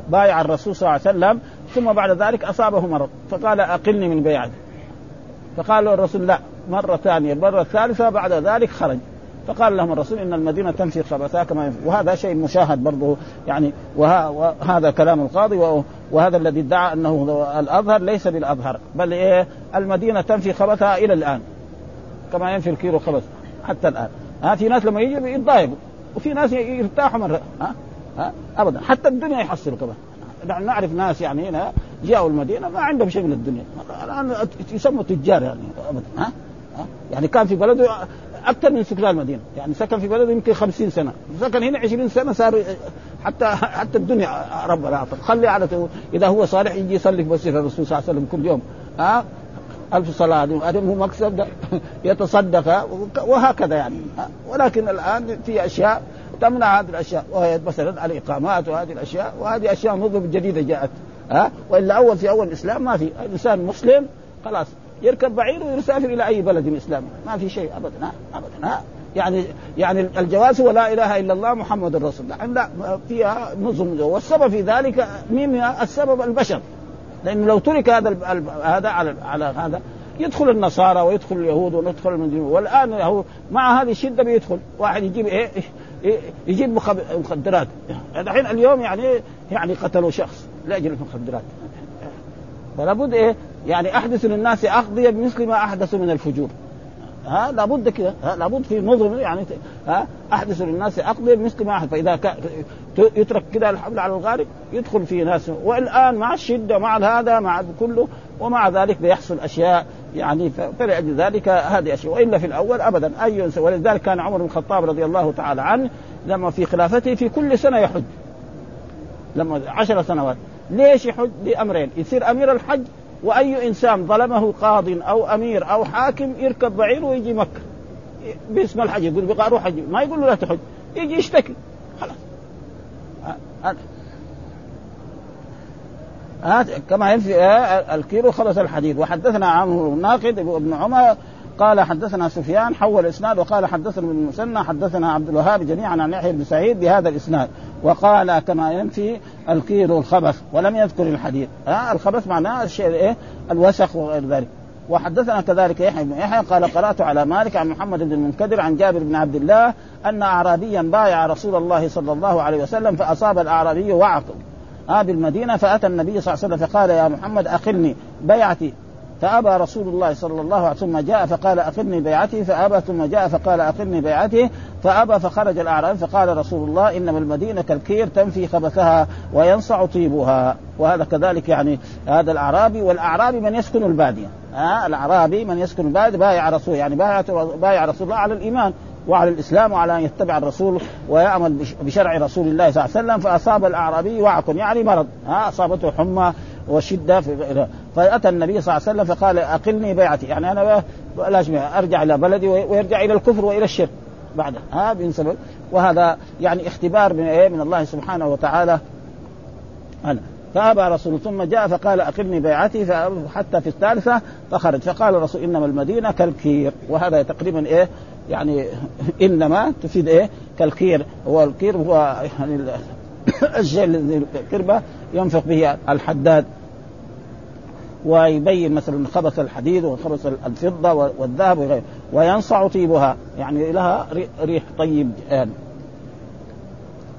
بايع الرسول صلى الله عليه وسلم ثم بعد ذلك أصابه مرض فقال أقلني من بيعتي، فقال له الرسول لا، مرة ثانية مرة ثالثة بعد ذلك خرج، فقال لهم الرسول إن المدينة تنفي خبثها كما ينفي. وهذا شيء مشاهد برضه يعني، وهذا كلام القاضي، وهذا الذي ادعى أنه الأظهر ليس بالأظهر، بل إيه المدينة تنفي خبثها إلى الآن كما ينفي الكيلو خبث حتى الآن. ها في ناس لما يجي يتضايقوا وفي ناس يرتاحوا مرة، ها ها أبدا حتى الدنيا يحصلوا كمان. نحن نعرف ناس يعني هنا جاءوا المدينة ما عندهم شيء من الدنيا، الآن يسموا تجار يعني أبدا. ها ها يعني كان في بلده أكثر من سكان المدينة، يعني سكن في بلده يمكن خمسين سنة، سكن هنا عشرين سنة، صار حتى حتى الدنيا ربنا أعطى. خلي على إذا هو صالح يجي يصلي في مسجد الرسول صلى الله عليه وسلم كل يوم ها ألف صلاة، أدم هو مكسب يتصدق وهكذا يعني. ولكن الآن في أشياء تمنع هذه الأشياء، وهي مثلا الإقامات وهذه الأشياء، وهذه أشياء نظم جديدة جاءت. ها وإلا أول في أول الإسلام ما في إنسان مسلم خلاص يركب بعير ويسافر إلى أي بلد إسلامي، ما في شيء أبدا أبدا. ها يعني يعني الجواز ولا إله إلا الله محمد الرسول لا فيها نظم، والسبب في ذلك مين؟ السبب البشر، لأنه لو ترك هذا هذا على على هذا يدخل النصارى ويدخل اليهود ويدخل المجوس، والآن هو مع هذه الشدة بيدخل واحد يجيب إيه يجيب مخدرات. الحين اليوم يعني يعني قتلوا شخص لأجل المخدرات، فلا بد إيه يعني أحدث للناس أخذية بمثل ما أحدثوا من الفجور. ها لابد كده، لابد في نظم يعني ها أحدث للناس أقضي مثل ما أحد، فإذا يترك كده الحبل على الغارب يدخل في ناس. والآن مع الشدة مع هذا مع كله، ومع ذلك بيحصل أشياء يعني فلأجل ذلك هذه أشياء، وإلا في الأول أبدا أي إنسان. ولذلك كان عمر بن الخطاب رضي الله تعالى عنه لما في خلافته في كل سنة يحج لما عشر سنوات. ليش يحج؟ لأمرين، يصير أمير الحج، وأي إنسان ظلمه قاض أو أمير أو حاكم يركب بعير ويجي مكة باسم الحج، يقول بقى أروح حج، ما يقول له لا تحج، يجي يشتكي خلاص. آه كما ينفي آه الكيرو خلص الحديث. وحدثنا عمرو الناقد ابن عمر قال حدثنا سفيان حول الإسناد وقال حدثنا ابن المثنى حدثنا عبد الوهاب جميعا عن يحيى بن سعيد بهذا الإسناد، وقال كما ينفي القير الخبث ولم يذكر الحديث. آه الخبث معناه الشيء إيه الوسخ وغير ذلك. وحدثنا كذلك يحيى بن يحيى قال قرأت على مالك عن محمد بن المنكدر عن جابر بن عبد الله أن أعرابيا بايع رسول الله صلى الله عليه وسلم فأصاب الأعرابي وعق آه بالمدينة، فأتى النبي صلى الله عليه وسلم فقال يا محمد أقلني بيعتي، فأبى رسول الله صلى الله عليه وسلم، ثم جاء فقال أقلني بيعتي فأبى، ثم جاء فقال أقلني بيعتي فأبى، فخرج الأعرابي فقال رسول الله إنما المدينة كالكير تنفي خبثها وينصع طيبها. وهذا كذلك يعني هذا الأعرابي، والأعرابي من يسكن البادية. آه الأعرابي من يسكن البادية بايع رسول يعني بايع رسول الله على الإيمان وعلى الإسلام وعلى أن يتبع الرسول ويعمل بشرع رسول الله صلى الله عليه وسلم. فأصاب الأعرابي وعق يعني مرض، آه أصابته حمى وشدة، فأتى النبي صلى الله عليه وسلم فقال أقلني بيعتي، يعني أنا لازم أرجع إلى بلدي ويرجع إلى الكفر وإلى الشرك بعدها. ها بينسبب، وهذا يعني اختبار من إيه من الله سبحانه وتعالى. أنا فأبى رسول، ثم جاء فقال أقلني بيعتي حتى في الثالثة فخرج، فقال رسول إنما المدينة كالكير. وهذا تقريبا إيه يعني إنما تفيد إيه كالكير، والكير هو يعني الجل الكربة ينفق به الحداد، ويبين مثلا خبث الحديد وخبث الفضة والذهب وغيره، وينصع طيبها يعني لها ريح طيب.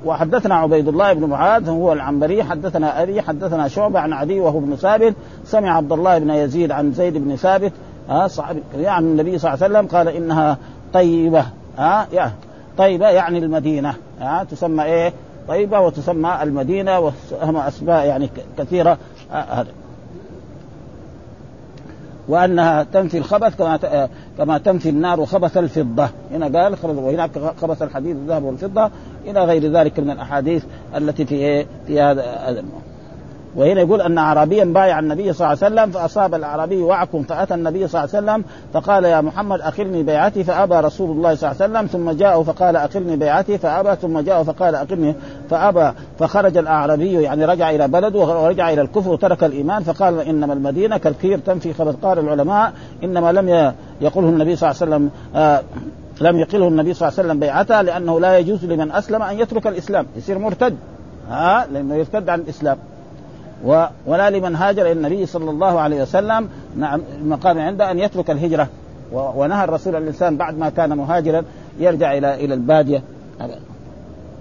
وحدثنا عبيد الله بن معاذ هو العنبري حدثنا أبي حدثنا شعبة عن عدي وهو بن ثابت سمع عبد الله بن يزيد عن زيد بن ثابت صاحب عن النبي صلى الله عليه وسلم قال إنها طيبة، طيبة يعني المدينة، تسمى إيه طيبة وتسمى المدينة، وهم أسماء يعني كثيرة. وأنها تنفي الخبث كما كما تنفي النار خبث الفضة. هنا قال وهناك خبث الحديد الذهب والفضة إلى غير ذلك من الأحاديث التي في في هذا الموضوع. وهنا يقول أن عربيا بايع النبي صلى الله عليه وسلم فأصاب العربي وعكم فأتى النبي صلى الله عليه وسلم فقال يا محمد أخرني بيعتي فأبى رسول الله صلى الله عليه وسلم ثم جاءه فقال أخرني بيعتي فأبى ثم جاءه فقال أخرني فأبى فخرج الأعربي يعني رجع إلى بلده ورجع إلى الكفر وترك الإيمان. فقال إنما المدينة كالكير تنفي خبث. قال العلماء إنما لم يقله النبي صلى الله عليه وسلم آه لم يقله النبي صلى الله عليه وسلم بيعته لأنه لا يجوز لمن أسلم أن يترك الإسلام يصير مرتد آه لأنه يرتد عن الإسلام ولا لمن هاجر إلى النبي صلى الله عليه وسلم نعم المقام عنده أن يترك الهجرة ونهى الرسول عن الإنسان بعد ما كان مهاجرا يرجع إلى إلى البادية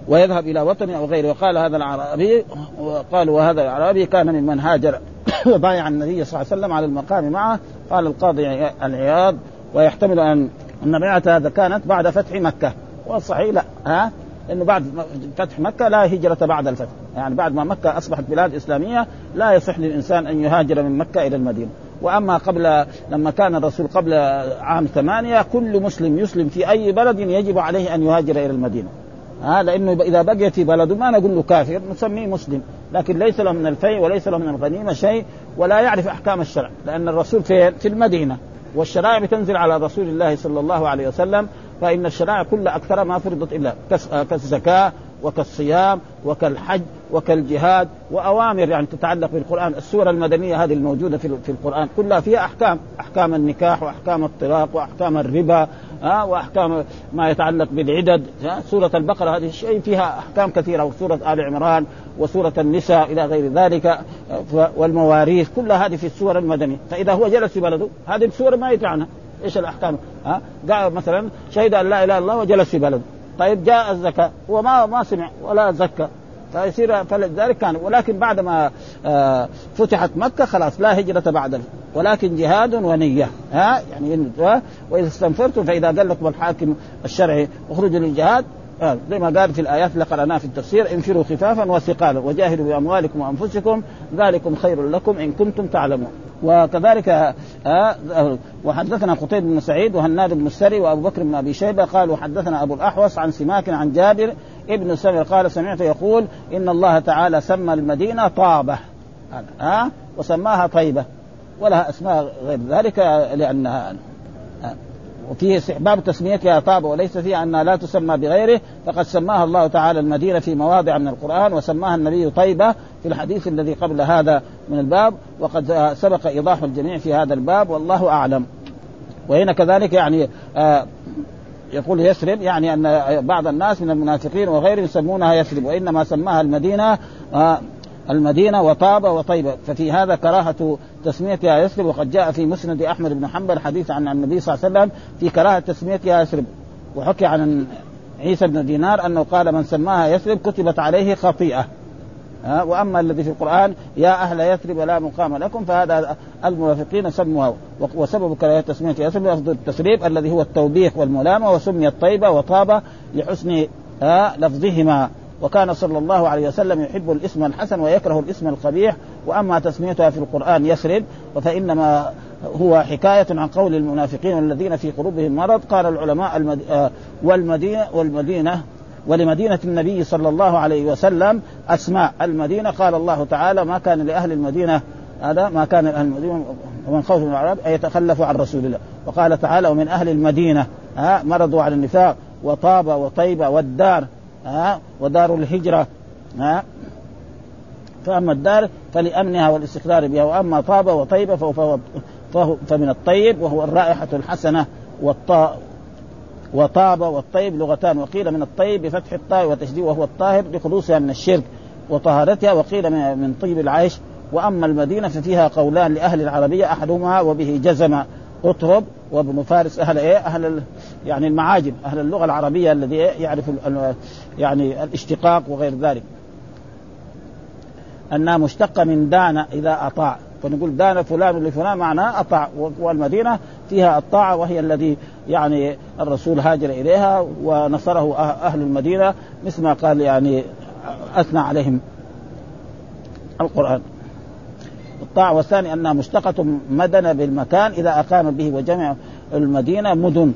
ويذهب إلى وطنه أو غيره. وقال هذا العربي وقالوا وهذا العربي كان ممن هاجر وبايع النبي صلى الله عليه وسلم على المقام معه. قال القاضي العياض ويحتمل أن أن بيعة هذا كانت بعد فتح مكة والصحيح لا ها إنه بعد فتح مكة لا هجرة بعد الفتح يعني بعد ما مكة أصبحت بلاد إسلامية لا يصح للإنسان أن يهاجر من مكة إلى المدينة. وأما قبل لما كان الرسول قبل عام ثمانية كل مسلم يسلم في أي بلد يجب عليه أن يهاجر إلى المدينة ها لأنه إذا بقي في بلده ما نقول له كافر نسميه مسلم لكن ليس له من الفيء وليس له من الغنيمة شيء ولا يعرف أحكام الشرع لأن الرسول في في المدينة والشرائع بتنزل على رسول الله صلى الله عليه وسلم. فإن الشرائع كل أكثر ما فرضت إلا كالزكاة وكالصيام وكالحج وكالجهاد وأوامر يعني تتعلق بالقرآن. السورة المدنية هذه الموجودة في القرآن كلها فيها أحكام أحكام النكاح وأحكام الطلاق وأحكام الربا وأحكام ما يتعلق بالعدد. سورة البقرة هذه الشيء فيها أحكام كثيرة وسورة آل عمران وسورة النساء إلى غير ذلك والمواريث كلها هذه في السورة المدنية. فإذا هو جلس في بلده هذه السورة ما يدري عنها إيش الأحكام ها قال مثلا شهد أن لا إله إلا الله وجلس في بلده. طيب جاء الزكاة وما ما سمع ولا زكى فيصير فلذلك كان. ولكن بعدما فتحت مكة خلاص لا هجرة بعد ولكن جهاد ونية ها يعني وإذا استنفرتم فإذا قال لكم الحاكم الشرعي اخرجوا للجهاد زي ما قال في الآيات اللي قرأناها في التفسير انفروا خفافا وثقالا وجاهدوا بأموالكم وأنفسكم ذلكم خير لكم إن كنتم تعلمون. وكذلك وحدثنا قتيبة بن سعيد وهناد بن السري وأبو بكر بن أبي شيبة قالوا حدثنا أبو الأحوص عن سماك عن جابر ابن سمر قال سمعت يقول إن الله تعالى سمى المدينة طابة ها وسماها طيبة ولها أسماء غير ذلك لأنها وفيه استحباب تسميتها طابة وليس فيها أنها لا تسمى بغيره. فقد سماها الله تعالى المدينة في مواضع من القرآن وسماها النبي طيبة في الحديث الذي قبل هذا من الباب وقد سبق إيضاح الجميع في هذا الباب والله أعلم. وهنا كذلك يعني آه يقول يثرب يعني أن بعض الناس من المنافقين وغيرهم يسمونها يثرب وإنما سماها المدينة آه المدينة وطابة وطيبة ففي هذا كراهة تسميتها يثرب. وقد جاء في مسند أحمد بن حنبل حديث عن النبي صلى الله عليه وسلم في كراهة تسميتها يثرب. وحكي عن عيسى بن دينار أنه قال من سماها يثرب كتبت عليه خطيئة. وأما الذي في القرآن يا أهل يثرب لا مقام لكم فهذا المنافقين سموها. وسبب كراهة تسميتها يثرب لفظ التسريب الذي هو التوبيخ والملامة وسميت طيبة وطابة لحسن لفظهما. وكان صلى الله عليه وسلم يحب الاسم الحسن ويكره الاسم القبيح. وأما تسميتها في القرآن يثرب فإنما هو حكاية عن قول المنافقين والذين في قلوبهم مرض. قال العلماء المدينة والمدينة, والمدينة ولمدينة النبي صلى الله عليه وسلم أسماء المدينة. قال الله تعالى ما كان لأهل المدينة هذا ما كان لأهل المدينة ومن خوف من العرب أن يتخلفوا عن رسول الله. وقال تعالى ومن أهل المدينة مرضوا على النفاق وطابة وطيبة والدار آه ودار الهجرة آه فأما الدار فلأمنها والاستقرار بها وأما طابة وطيبة فهو فهو فمن الطيب وهو الرائحة الحسنة والطا وطابة والطيب لغتان. وقيل من الطيب بفتح الطاء وتشديد وهو الطاهر لخلوصها من الشرك وطهارتها. وقيل من طيب العيش. وأما المدينة ففيها قولان لأهل العربية أحدهما وبه جزم أطرب وابن فارس أهل إيه أهل يعني المعاجم أهل اللغة العربية الذي إيه يعرف يعني الاشتقاق وغير ذلك أنها مشتقة من دان إذا أطاع فنقول دان فلان لفلان معناه أطاع. والمدينة فيها الطاعة وهي الذي يعني الرسول هاجر إليها ونصره أهل المدينة مثل ما قال يعني أثنى عليهم القرآن. الطاع، والثاني أنها مشتقة مدن بالمكان إذا أقام به، وجمع المدينة مدن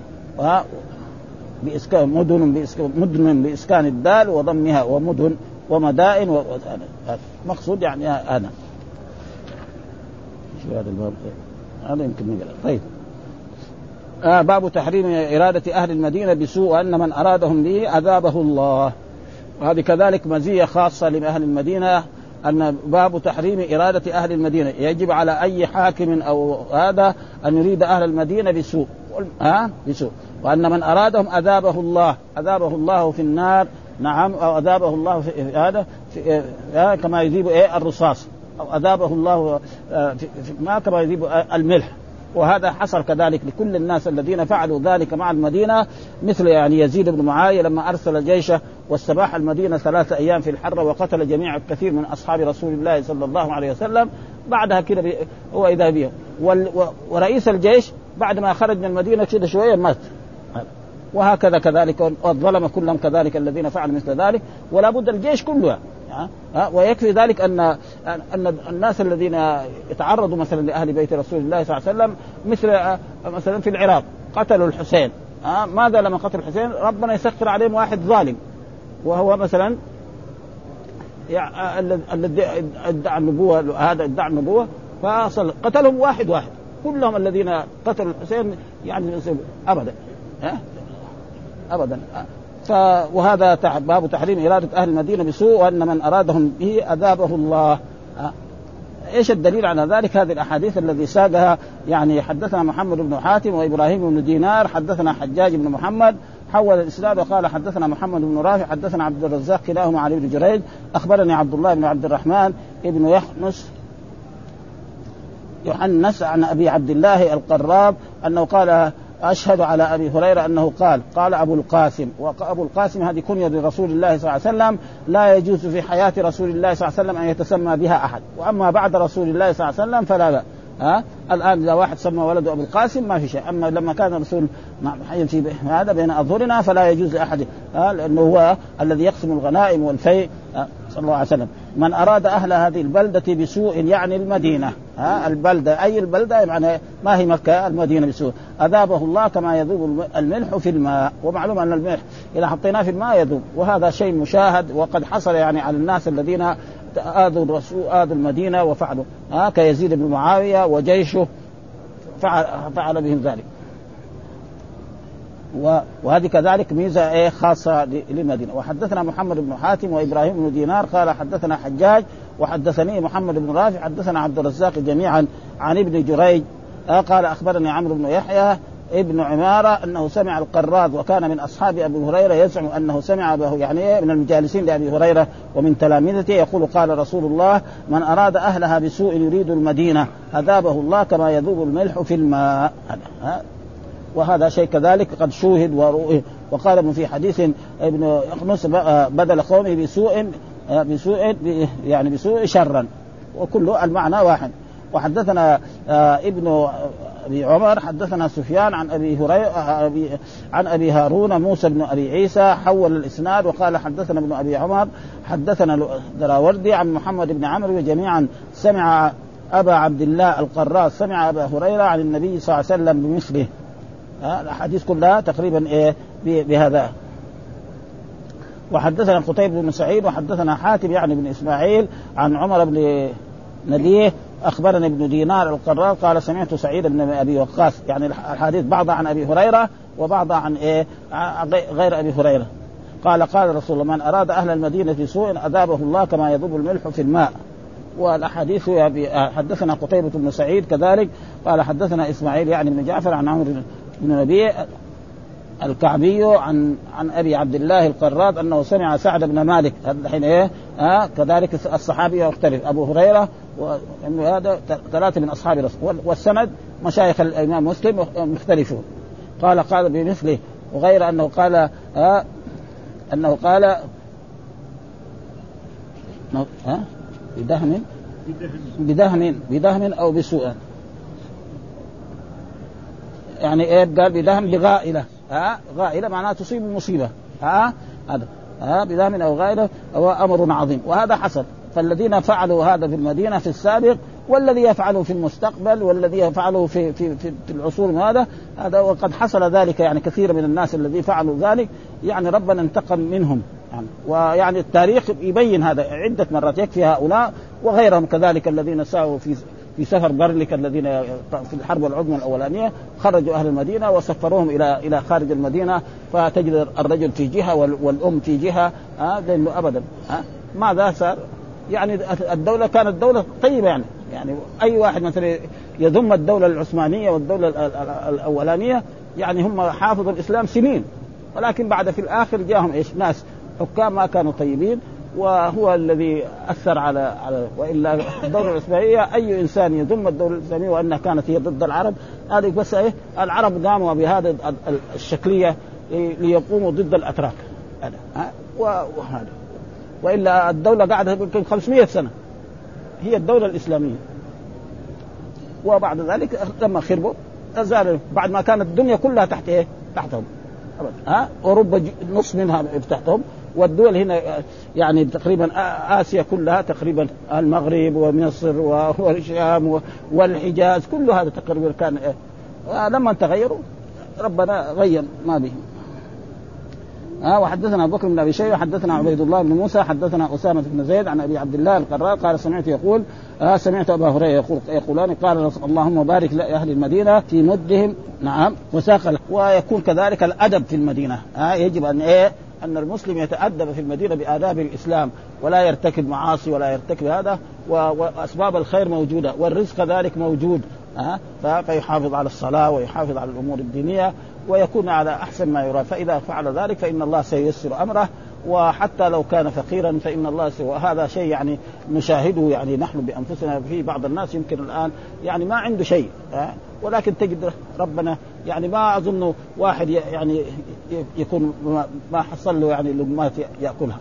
بإسكان مدن بإسكان مدن بإسكان الدال وضمها ومدن ومدائن و... مقصود يعني أنا شو هذا الباب هذا يمكن نقرأ. طيب آه باب تحريم إرادة أهل المدينة بسوء أن من أرادهم لي عذابه الله. وهذه كذلك مزية خاصة لأهل المدينة، أن باب تحريم إرادة أهل المدينة، يجب على أي حاكم أو هذا أن يريد أهل المدينة بسوء آه؟ بسوء، وأن من أرادهم عذابه الله، عذابه الله في النار نعم، أو عذابه الله في هذا في آه كما يذيب إيه الرصاص، أو عذابه الله آه في ما كما يذيب آه الملح. وهذا حصل كذلك لكل الناس الذين فعلوا ذلك مع المدينة، مثل يعني يزيد بن معاوية لما أرسل جيشه واستباح المدينة ثلاثة أيام في الحر وقتل جميع الكثير من أصحاب رسول الله صلى الله عليه وسلم. بعدها كده هو إذا بيه ورئيس الجيش بعد ما خرج من المدينة كده شوية مات. وهكذا كذلك ظلم كلهم كذلك الذين فعلوا مثل ذلك، ولا بد الجيش كلها. ويكفي ذلك أن أن الناس الذين يتعرضوا مثلا لأهل بيت رسول الله صلى الله عليه وسلم، مثل مثلا في العراق قتلوا الحسين، ماذا لما قتل الحسين؟ ربنا يسخر عليهم واحد ظالم، وهو مثلا الذي ادعى النبوة، هذا ادعى النبوة فقتلهم واحد واحد كلهم الذين قتلوا الحسين، يعني أبدا أبدا ف... وهذا تح... باب تحريم إرادة أهل المدينة بسوء وأن من أرادهم به عذابه الله. أه؟ إيش الدليل على ذلك؟ هذه الأحاديث الذي ساقها يعني حدثنا محمد بن حاتم وإبراهيم بن دينار، حدثنا حجاج بن محمد حول الإسناد وقال حدثنا محمد بن رافع، حدثنا عبد الرزاق كلاهما علي بن جريج، أخبرني عبد الله بن عبد الرحمن ابن يحنس يحنس عن أبي عبد الله القراب أنه قال أشهد على أبي هريرة أنه قال قال أبو القاسم. وأبو القاسم هذه كنية لرسول الله صلى الله عليه وسلم، لا يجوز في حياة رسول الله صلى الله عليه وسلم أن يتسمى بها أحد، وأما بعد رسول الله صلى الله عليه وسلم فلا لا. أه؟ الآن إذا واحد سمى ولده أبو القاسم ما في شيء، أما لما كان رسول حي في هذا بين أظهرنا فلا يجوز لأحد، أه؟ لأنه هو الذي يقسم الغنائم والفيء أه؟ صلى الله عليه وسلم. من أراد أهل هذه البلدة بسوء يعني المدينة، ها البلدة أي البلدة يعني ما هي مكة، المدينة بسوء أذابه الله كما يذوب الملح في الماء. ومعلوم أن الملح إذا حطيناه في الماء يذوب، وهذا شيء مشاهد وقد حصل يعني على الناس الذين آذوا الرسول آذوا المدينة وفعلوا، ها كيزيد بن معاوية وجيشه فعل, فعل بهم ذلك. وهذه كذلك ميزة خاصة للمدينة. وحدثنا محمد بن حاتم وإبراهيم بن دينار قال حدثنا حجاج وحدثني محمد بن رافع حدثنا عبد الرزاق جميعا عن ابن جريج قال أخبرني عمرو بن يحيى ابن عمارة أنه سمع القراض، وكان من أصحاب أبي هريرة يزعم أنه سمع به يعني من المجالسين لأبي هريرة ومن تلامذته يقول قال رسول الله من أراد أهلها بسوء يريد المدينة عذابه الله كما يذوب الملح في الماء. وهذا شيء كذلك قد شوهد ورؤيه. وقال ابن في حديث ابن يقنص بدل قومه بسوء بسوء يعني بسوء شرا، وكله المعنى واحد. وحدثنا ابن أبي عمر حدثنا سفيان عن أبي هريرة عن أبي هارون موسى بن أبي عيسى حول الإسناد وقال حدثنا ابن أبي عمر حدثنا دراوردي عن محمد بن عمرو وجميعا سمع أبا عبد الله القراء سمع أبا هريرة عن النبي صلى الله عليه وسلم بمثله. الحديث كلها تقريبا إيه بهذا. وحدثنا قتيبة بن سعيد وحدثنا حاتم يعني بن إسماعيل عن عمر بن نديه أخبرنا ابن دينار القرار قال سمعت سعيد بن أبي وقاص، يعني الحديث بعض عن أبي هريرة وبعض عن إيه غير أبي هريرة. قال قال رسول الله من أراد أهل المدينة في سوء عذابه الله كما يذوب الملح في الماء. والأحاديث حدثنا قتيبة بن سعيد كذلك قال حدثنا إسماعيل يعني بن جعفر عن عمر بن نبي الكعبي عن عن أبي عبد الله القراض أنه سمع سعد بن مالك. الحين إيه آه كذلك الصحابي يختلف أبو هريرة وإنه هذا ثلاثة من أصحاب رسول، والسند مشايخ الإمام مسلم مختلفون. قال قال بمثله وغير أنه قال آه أنه قال آه بدهن بدهن بدهن أو بسوء يعني ايه قال بدهم بغائلة، ها غائلة معناها تصيب المصيبة، ها هذا ها بدهم او غائلة هو امر عظيم. وهذا حصل، فالذين فعلوا هذا في المدينة في السابق والذي يفعله في المستقبل والذي يفعله في في في, في العصور هذا هذا وقد حصل ذلك يعني كثير من الناس الذي فعلوا ذلك يعني ربنا انتقم منهم يعني. ويعني التاريخ يبين هذا عدة مرات، يكفي هؤلاء وغيرهم كذلك الذين سعوا في في سفر برلك الذين في الحرب العظمى الأولانية خرجوا أهل المدينة وسفروهم إلى إلى خارج المدينة، فتجد الرجل في جهة والأم في جهة آه لأنه أبدا آه ماذا صار يعني الدولة كانت دولة طيبة يعني يعني أي واحد مثلا يذم الدولة العثمانية والدولة الأولانية يعني هم حافظوا الإسلام سنين، ولكن بعد في الآخر جاءهم إيش ناس حكام ما كانوا طيبين، وهو الذي أثر على على وإلا الدولة العثمانية أي إنسان يذم الدولة العثمانية وأنها كانت هي ضد العرب هذه بس إيه العرب قاموا بهذا الشكلية ليقوموا ضد الأتراك هذا وهذا، وإلا الدولة قاعدة يمكن خمسمائة سنة هي الدولة الإسلامية، وبعد ذلك لما خربوا أزالوا بعد ما كانت الدنيا كلها تحت إيه تحتهم ها أوروبا نص منها تحتهم، والدول هنا يعني تقريبا آسيا كلها تقريبا المغرب ومصر والشام والحجاز كل هذا تقريبا كان إيه. لما تغيروا ربنا غير ما به. آه وحدثنا أبو بكر بن أبي شيبة حدثنا عبيد الله بن موسى حدثنا أسامة بن زيد عن أبي عبد الله القراء قال سمعت يقول آه سمعت أبا هريرة يقول يقولان قال اللهم بارك لأهل المدينة في مدهم نعم وساق. ويكون كذلك الأدب في المدينة آه يجب أن إيه أن المسلم يتأدب في المدينة بآداب الإسلام ولا يرتكب معاصي ولا يرتكب هذا، وأسباب الخير موجودة والرزق ذلك موجود أه؟ فيحافظ على الصلاة ويحافظ على الأمور الدينية ويكون على أحسن ما يرى، فإذا فعل ذلك فإن الله سييسر أمره، وحتى لو كان فقيرا فإن الله سوى هذا شيء يعني نشاهده يعني نحن بأنفسنا في بعض الناس يمكن الآن يعني ما عنده شيء أه؟ ولكن تجد ربنا يعني ما أظن واحد يعني يكون ما حصل له يعني لقمات يأكلها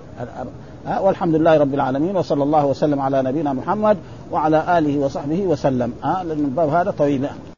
أه؟ والحمد لله رب العالمين وصلى الله وسلم على نبينا محمد وعلى آله وصحبه وسلم. آه لأن الباب هذا طويل.